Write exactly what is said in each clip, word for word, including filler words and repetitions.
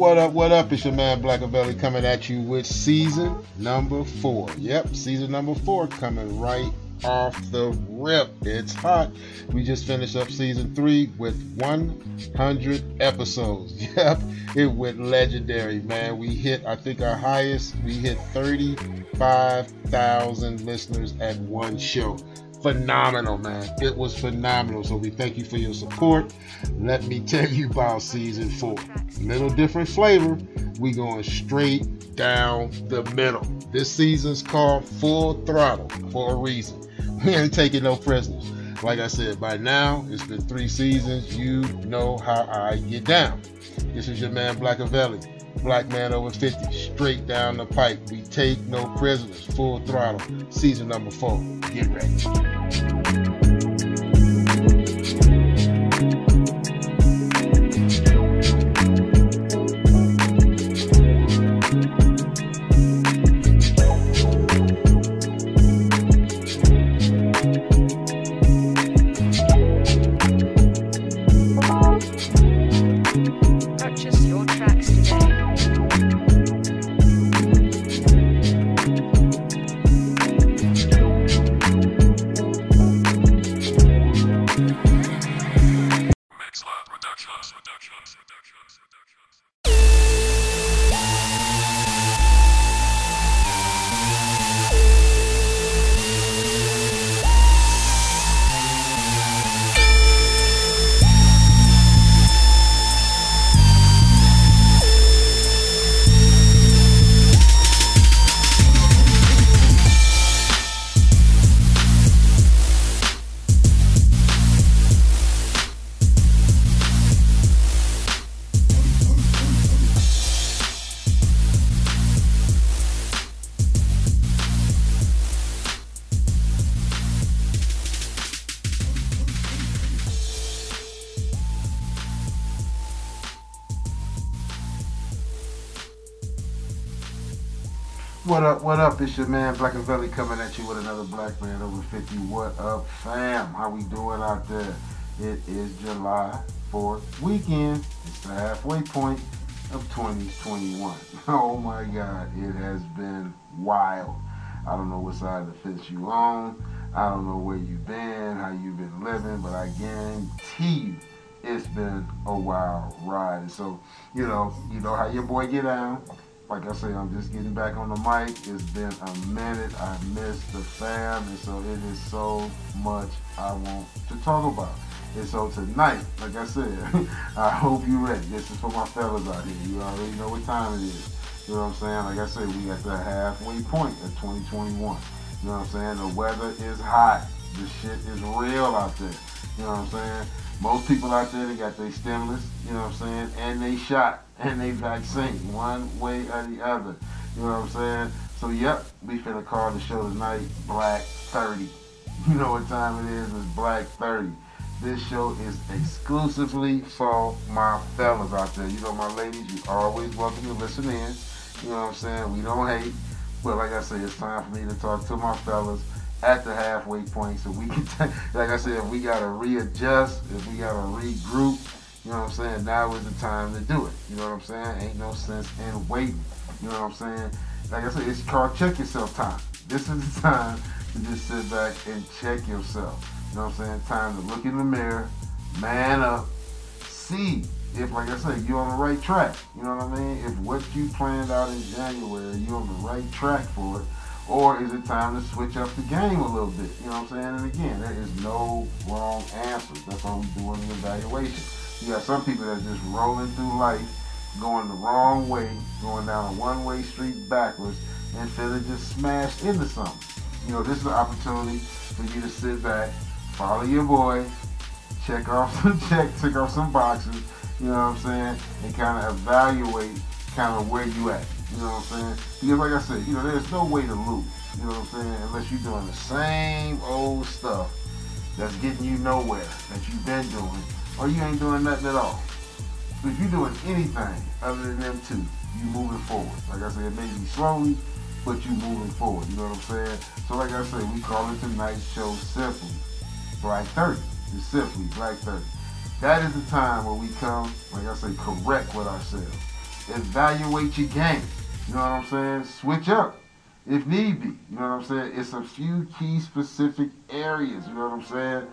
What up, what up? It's your man Blackavelli coming at you with season number four. Yep, season number four coming right off the rip. It's hot. We just finished up season three with one hundred episodes. Yep, it went legendary, man. We hit, I think our highest, we hit thirty-five thousand listeners at one show. Phenomenal, man. It was phenomenal. So we thank you for your support. Let me tell you about season four. Little different flavor. We going straight down the middle. This season's called Full Throttle for a reason. We ain't taking no prisoners. Like I said, by now, it's been three seasons. You know how I get down. This is your man Blackavelli. Black man over fifty, straight down the pike. We take no prisoners. Full Throttle, season number four. Get ready. Purchase your tracks today. What up, what up? It's your man Blackavelli coming at you with another Black Man Over fifty. What up, fam? How we doing out there? It is July fourth weekend. It's the halfway point of twenty twenty-one. Oh my God, it has been wild. I don't know what side of the fence you on. I don't know where you've been, how you've been living, but I guarantee you it's been a wild ride. So, you know, you know how your boy get down. Like I say, I'm just getting back on the mic. It's been a minute. I missed the fam, and so it is so much I want to talk about. And so tonight, like I said, I hope you're ready. This is for my fellas out here. You already know what time it is. You know what I'm saying? Like I say, we at the halfway point of twenty twenty-one. You know what I'm saying? The weather is hot. The shit is real out there. You know what I'm saying? Most people out there, they got their stimulus, you know what I'm saying, and they shot, and they vaccine, one way or the other, you know what I'm saying? So, yep, we finna call the show tonight Black thirty. You know what time it is, it's Black thirty. This show is exclusively for my fellas out there. You know, my ladies, you always welcome to listen in, you know what I'm saying? We don't hate, but like I say, it's time for me to talk to my fellas at the halfway point, so we can, t like I said, if we gotta readjust, if we gotta regroup, you know what I'm saying, now is the time to do it, you know what I'm saying, ain't no sense in waiting, you know what I'm saying, like I said, it's called check yourself time. This is the time to just sit back and check yourself, you know what I'm saying, time to look in the mirror, man up, see if, like I said, you're on the right track, you know what I mean, if what you planned out in January, you're on the right track for it. Or is it time to switch up the game a little bit? You know what I'm saying? And again, there is no wrong answer. That's why we're doing the evaluation. You got some people that are just rolling through life, going the wrong way, going down a one-way street backwards, instead of just smashed into something. You know, this is an opportunity for you to sit back, follow your boy, check off some check, check off some boxes, you know what I'm saying, and kind of evaluate kind of where you at. You know what I'm saying? Because like I said, you know, there's no way to lose. You know what I'm saying? Unless you're doing the same old stuff that's getting you nowhere that you've been doing, or you ain't doing nothing at all. So if you're doing anything other than them two, you're moving forward. Like I said, it may be slowly, but you're moving forward. You know what I'm saying? So like I said, we call it tonight's show simply Black thirty. It's simply Black thirty. That is the time where we come, like I say, correct with ourselves. Evaluate your game. You know what I'm saying? Switch up if need be. You know what I'm saying? It's a few key specific areas, you know what I'm saying,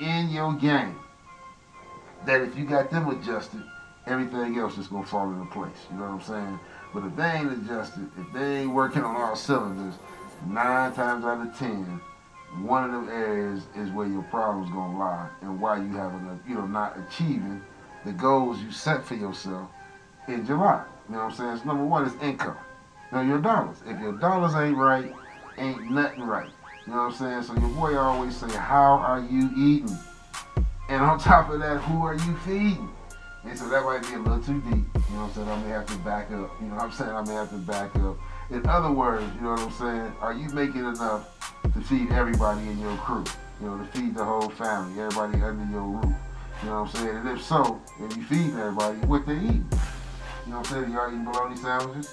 in your game that if you got them adjusted, everything else is going to fall into place. You know what I'm saying? But if they ain't adjusted, if they ain't working on all cylinders, nine times out of ten, one of them areas is where your problem's going to lie and why you have enough, you know, not achieving the goals you set for yourself in July. You know what I'm saying? So number one is income. Now your dollars. If your dollars ain't right, ain't nothing right. You know what I'm saying? So your boy always say, how are you eating? And on top of that, who are you feeding? And so that might be a little too deep. You know what I'm saying? I may have to back up. You know what I'm saying? I may have to back up. In other words, you know what I'm saying? Are you making enough to feed everybody in your crew? You know, to feed the whole family, everybody under your roof. You know what I'm saying? And if so, if you feeding everybody, what they eating? You know what I'm saying? Y'all eating bologna sandwiches?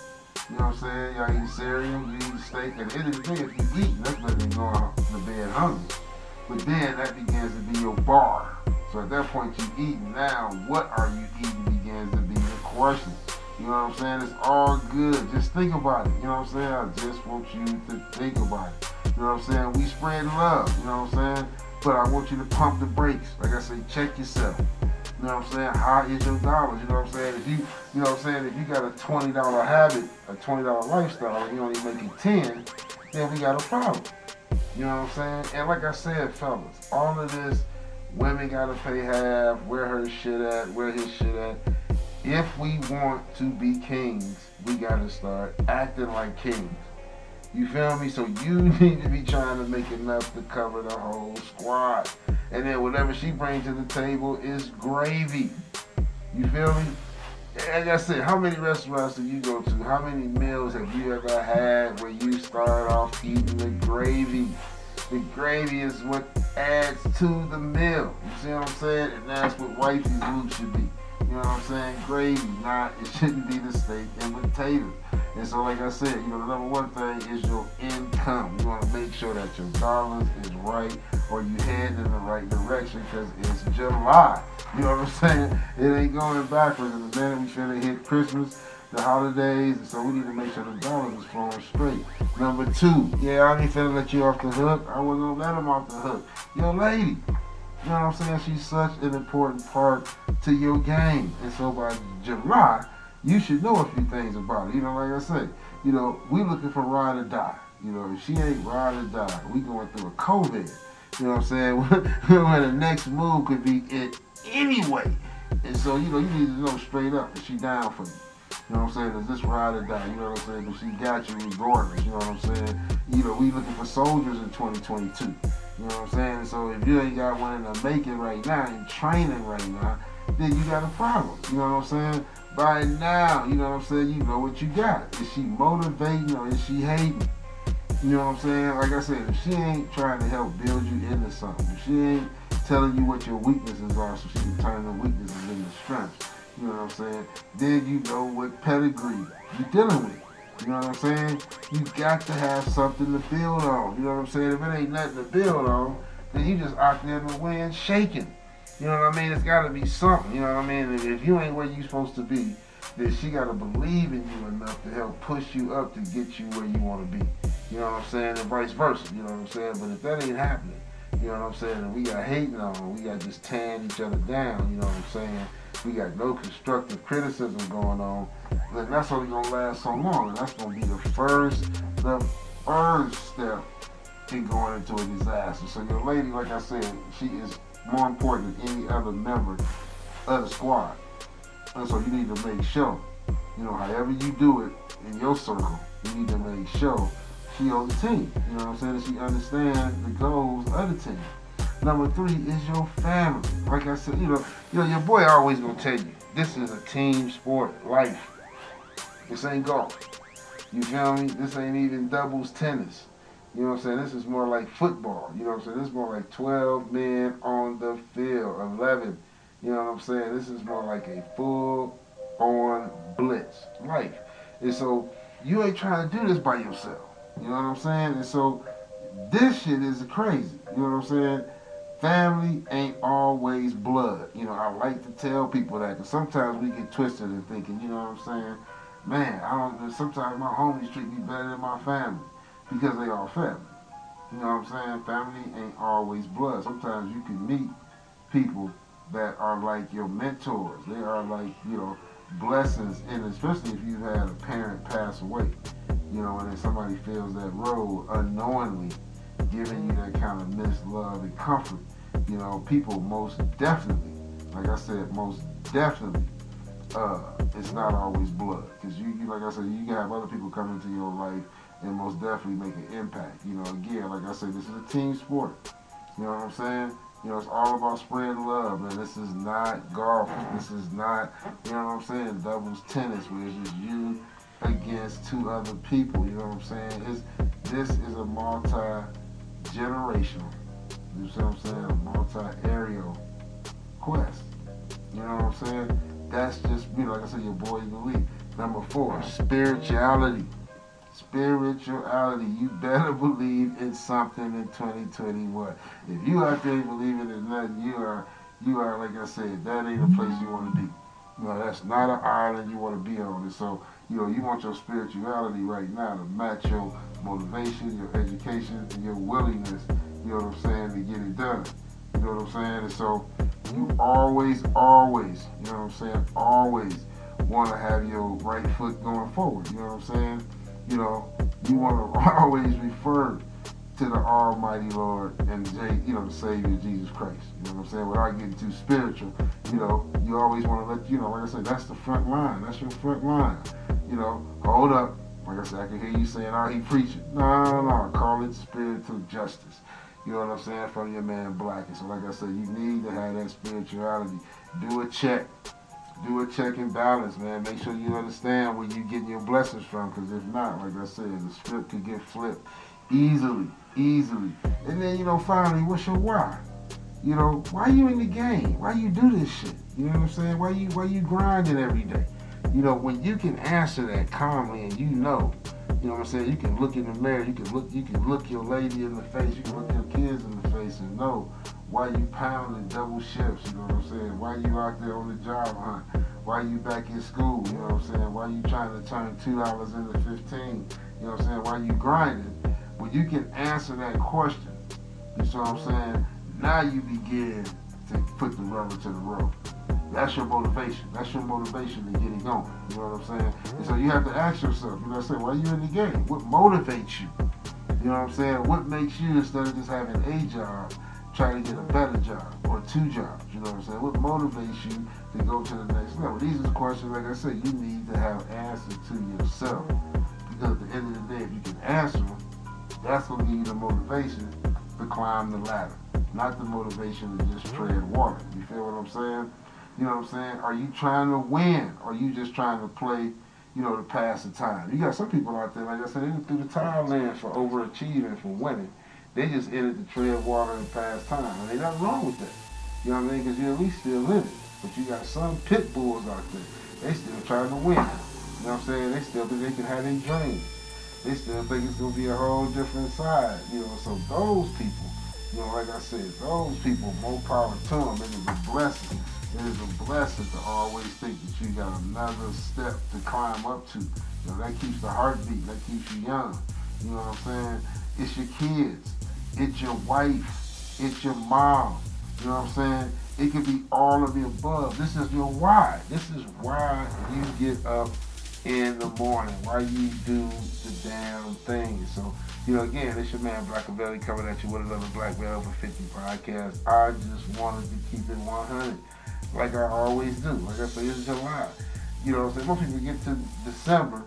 You know what I'm saying? Y'all eating cereal? You eating steak? At the end of the day, if you eat, that's better than going to bed hungry. But then that begins to be your bar. So at that point, you eating. Now, what are you eating begins to be your question. You know what I'm saying? It's all good. Just think about it. You know what I'm saying? I just want you to think about it. You know what I'm saying? We spread love. You know what I'm saying? But I want you to pump the brakes. Like I say, check yourself. You know what I'm saying? How is your dollars? You know what I'm saying? If you, you know what I'm saying? If you got a twenty dollar habit, a twenty dollar lifestyle, and you only make it ten, then we got a problem. You know what I'm saying? And like I said, fellas, all of this, women gotta pay half, where her shit at, where his shit at. If we want to be kings, we gotta start acting like kings. You feel me? So you need to be trying to make enough to cover the whole squad. And then whatever she brings to the table is gravy. You feel me? Like I said, how many restaurants do you go to? How many meals have you ever had where you start off eating the gravy? The gravy is what adds to the meal. You see what I'm saying? And that's what wifey food should be. You know what I'm saying? Gravy, not, it shouldn't be the steak and potatoes. And so like I said, you know, the number one thing is your income. You want to make sure that your dollars is right or you head in the right direction because it's July. You know what I'm saying? It ain't going backwards. And the minute we finna hit Christmas, the holidays, and so we need to make sure the dollars is flowing straight. Number two, yeah, I ain't finna let you off the hook. I wasn't gonna let him off the hook. Yo, lady, you know what I'm saying? She's such an important part to your game. And so by July, you should know a few things about it. You know, like I say, you know, we looking for ride or die. You know, if she ain't ride or die, we going through a COVID. You know what I'm saying? When the next move could be it anyway. And so, you know, you need to know straight up that she down for you. You know what I'm saying? Is this ride or die? You know what I'm saying? If she got you regardless. You know what I'm saying? You know, we looking for soldiers in twenty twenty-two. You know what I'm saying? So if you ain't got one in the making right now, and training right now, then you got a problem. You know what I'm saying? By now, you know what I'm saying? You know what you got. Is she motivating or is she hating? You know what I'm saying? Like I said, if she ain't trying to help build you into something, if she ain't telling you what your weaknesses are so she can turn the weaknesses into strengths, you know what I'm saying? Then you know what pedigree you're dealing with. You know what I'm saying? You got to have something to build on. You know what I'm saying? If it ain't nothing to build on, then you just out there in the wind shaking. You know what I mean? It's got to be something. You know what I mean? If, if you ain't where you supposed to be, then she got to believe in you enough to help push you up to get you where you want to be. You know what I'm saying? And vice versa. You know what I'm saying? But if that ain't happening, you know what I'm saying? And we got hating on, we got just tearing each other down. You know what I'm saying? We got no constructive criticism going on. Then that's only going to last so long. And that's going to be the first, the first step in going into a disaster. So your lady, like I said, she is more important than any other member of the squad. And so you need to make sure, you know, however you do it in your circle, you need to make sure she on the team. You know what I'm saying? That she understands the goals of the team. Number three is your family. Like I said, you know, you know your boy always gonna tell you, this is a team sport life. This ain't golf. You feel me? This ain't even doubles tennis. You know what I'm saying? This is more like football. You know what I'm saying? This is more like twelve men on the field, eleven. You know what I'm saying? This is more like a full-on blitz life. And so you ain't trying to do this by yourself. You know what I'm saying? And so this shit is crazy. You know what I'm saying? family ain't always blood. You know, I like to tell people that, because sometimes we get twisted in thinking, you know what I'm saying? Man, I don't, sometimes my homies treat me better than my family because they all family. You know what I'm saying? Family ain't always blood. Sometimes you can meet people that are like your mentors. They are like, you know, blessings, and especially if you've had a parent pass away, you know, and then somebody feels that role unknowingly, giving you that kind of missed love and comfort. You know, people most definitely, like I said, most definitely, uh, it's not always blood. Because you, you, like I said, you can have other people come into your life and most definitely make an impact. You know, again, like I said, this is a team sport. You know what I'm saying? You know, it's all about spreading love, man. This is not golf. This is not, you know what I'm saying, doubles tennis, where it's just you against two other people. You know what I'm saying? It's, this is a multi-generational, you see what I'm saying, a multi-aerial quest. You know what I'm saying? That's just, you know, like I said, your boy in the league. Number four, spirituality. Spirituality. You better believe in something in twenty twenty-one. If you out there ain't believing in nothing, you are, you are, like I said, that ain't a place you want to be. You know, that's not an island you want to be on. And so, you know, you want your spirituality right now to match your motivation, your education, and your willingness, you know what I'm saying, to get it done. You know what I'm saying? And so, you always, always, you know what I'm saying, always want to have your right foot going forward. You know what I'm saying? You know, you want to always refer to the Almighty Lord and, you know, the Savior Jesus Christ. You know what I'm saying? Without getting too spiritual, you know, you always want to let, you know, like I said, that's the front line. That's your front line. You know, hold up. Like I said, I can hear you saying, oh, he preaching. No, no, no. Call it spiritual justice. You know what I'm saying? From your man Black. And so, like I said, you need to have that spirituality. Do a check. Do a check and balance, man. Make sure you understand where you're getting your blessings from, because if not, like I said, the script could get flipped easily, easily. And then, you know, finally, what's your why? You know, why you in the game? Why you do this shit? You know what I'm saying? Why you, why you grinding every day? You know, when you can answer that calmly and you know, you know what I'm saying, you can look in the mirror, you can look, you can look your lady in the face, you can look your kids in the face and know why you pounding double shifts, you know what I'm saying? Why you out there on the job hunt? Why you back in school, you know what I'm saying? Why you trying to turn two dollars into fifteen? You know what I'm saying? Why you grinding? When you can answer that question, you see what I'm saying? Now you begin to put the rubber to the road. That's your motivation. That's your motivation to get it going. You know what I'm saying? And so you have to ask yourself, you know what I'm saying? Why are you in the game? What motivates you? You know what I'm saying? What makes you, instead of just having a job, try to get a better job or two jobs? You know what I'm saying? What motivates you to go to the next level? These are questions, like I said, you need to have answers to yourself. Because at the end of the day, if you can answer them, that's going to give you the motivation to climb the ladder. Not the motivation to just tread water. You feel what I'm saying? You know what I'm saying? Are you trying to win? Or are you just trying to play, you know, to pass the time? You got some people out there, like I said, they threw the tile in for overachieving, for winning. They just entered the tread water and pass time. And ain't nothing wrong with that. You know what I mean? Because you're at least still in it. But you got some pit bulls out there. They still trying to win. You know what I'm saying? They still think they can have their dreams. They still think it's going to be a whole different side. You know, so those people, you know, like I said, those people, more power to them. It is a blessing. It is a blessing to always think that you got another step to climb up to. You know, that keeps the heartbeat. That keeps you young. You know what I'm saying? It's your kids. It's your wife. It's your mom. You know what I'm saying? It could be all of the above. This is your why. This is why you get up in the morning. Why you do the damn thing. So, you know, again, it's your man Blackavelli coming at you with another Blackavelli over fifty podcast. I just wanted to keep it one hundred. Like I always do. Like I say, it's July. You know what I'm saying? Most people get to December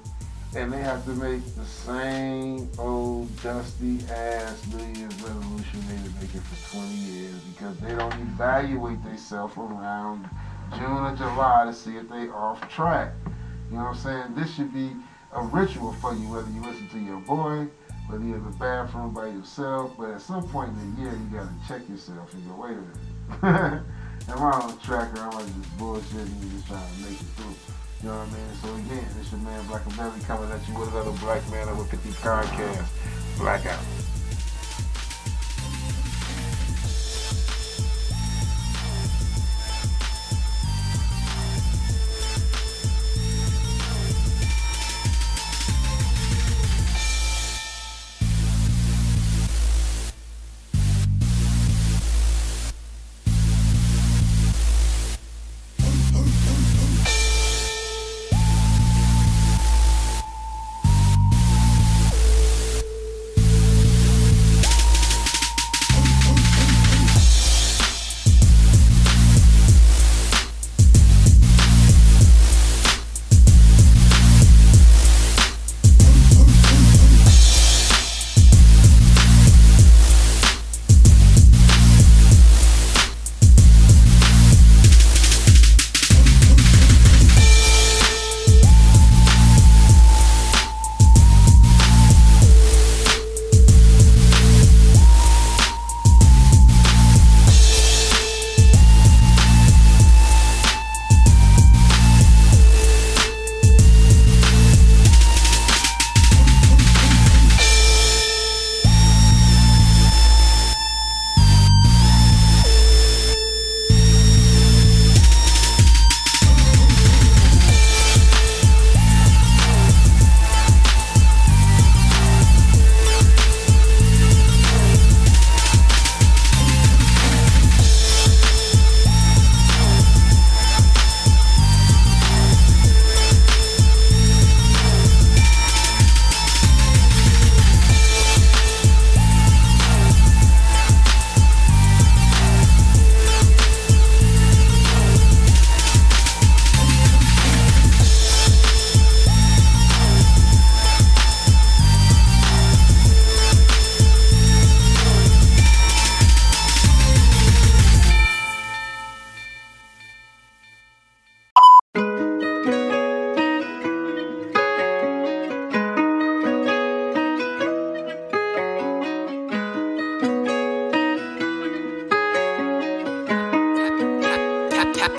and they have to make the same old dusty ass New Year's resolution they've been making for twenty years, because they don't evaluate themselves around June or July to see if they off track. You know what I'm saying? This should be a ritual for you, whether you listen to your boy, whether you're in the bathroom by yourself, but at some point in the year, you got to check yourself and go, wait a minute. Am I on track, or am I just bullshitting you, just trying to make it through? You know what I mean? So again, it's your man Blackavelli coming at you with another Black Man Over fifty podcast. Blackout.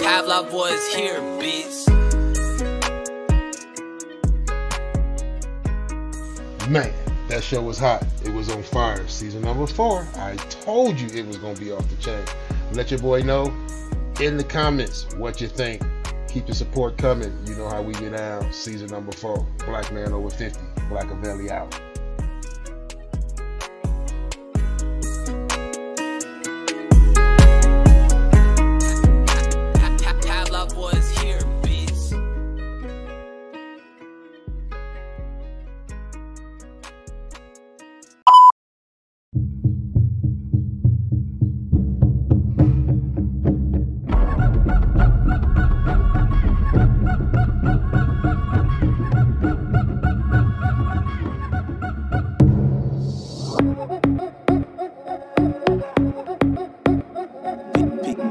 Pavlov boys here, bitch. Man, that show was hot. It was on fire. Season number four. I told you it was going to be off the chain. Let your boy know in the comments what you think. Keep the support coming. You know how we get down. Season number four. Black Man Over fifty. Blackavelli out.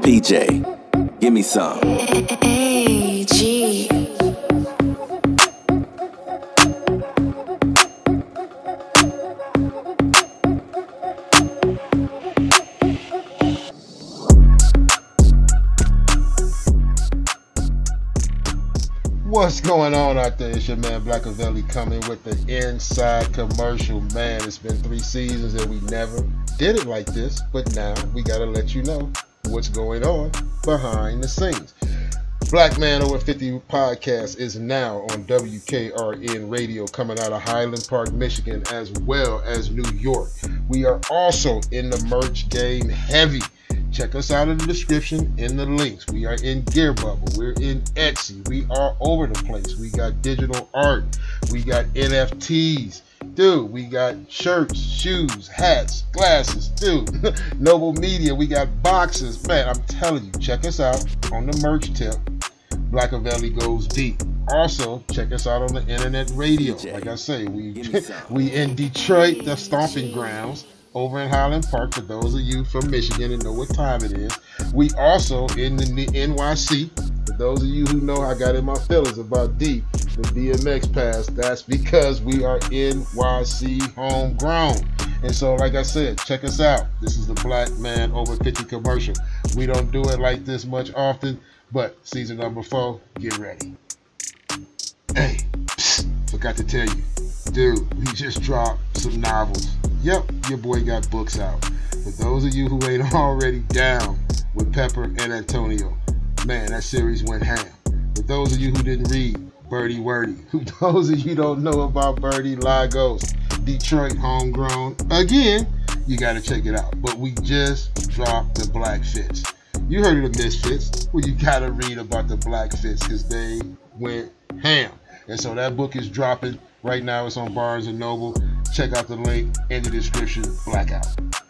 P J, give me some. Hey, G. What's going on out there? It's your man Blackavelli coming with the inside commercial. Man, it's been three seasons and we never did it like this, but now we gotta let you know what's going on behind the scenes. Black Man Over fifty podcast is now on W K R N radio, coming out of Highland Park, Michigan, as well as New York. We are also in the merch game heavy. Check us out in the description, in the links. We are in GearBubble. We're in Etsy. We are over the place. We got digital art. We got N F Ts. Dude, we got shirts, shoes, hats, glasses, dude. Noble Media, we got boxes. Man, I'm telling you, check us out on the merch tip. Blackavelli goes deep. Also, check us out on the internet radio. Like I say, we, we in Detroit, the stomping grounds, over in Highland Park, for those of you from Michigan and know what time it is. We also in the N Y C. For those of you who know, I got in my feelings about D, the D M X pass. That's because we are N Y C homegrown. And so, like I said, check us out. This is the Black Man Over fifty commercial. We don't do it like this much often, but season number four, get ready. Hey, psst, forgot to tell you, dude, we just dropped some novels. Yep, your boy got books out. For those of you who ain't already down with Pepper and Antonio, man, that series went ham. For those of you who didn't read Birdie Wordie, for those of you who don't know about Birdie Lagos, Detroit homegrown, again, you gotta check it out. But we just dropped the Blackfits. You heard of the Misfits? Well, you gotta read about the Blackfits because they went ham. And so that book is dropping right now. It's on Barnes and Noble. Check out the link in the description. Blackout.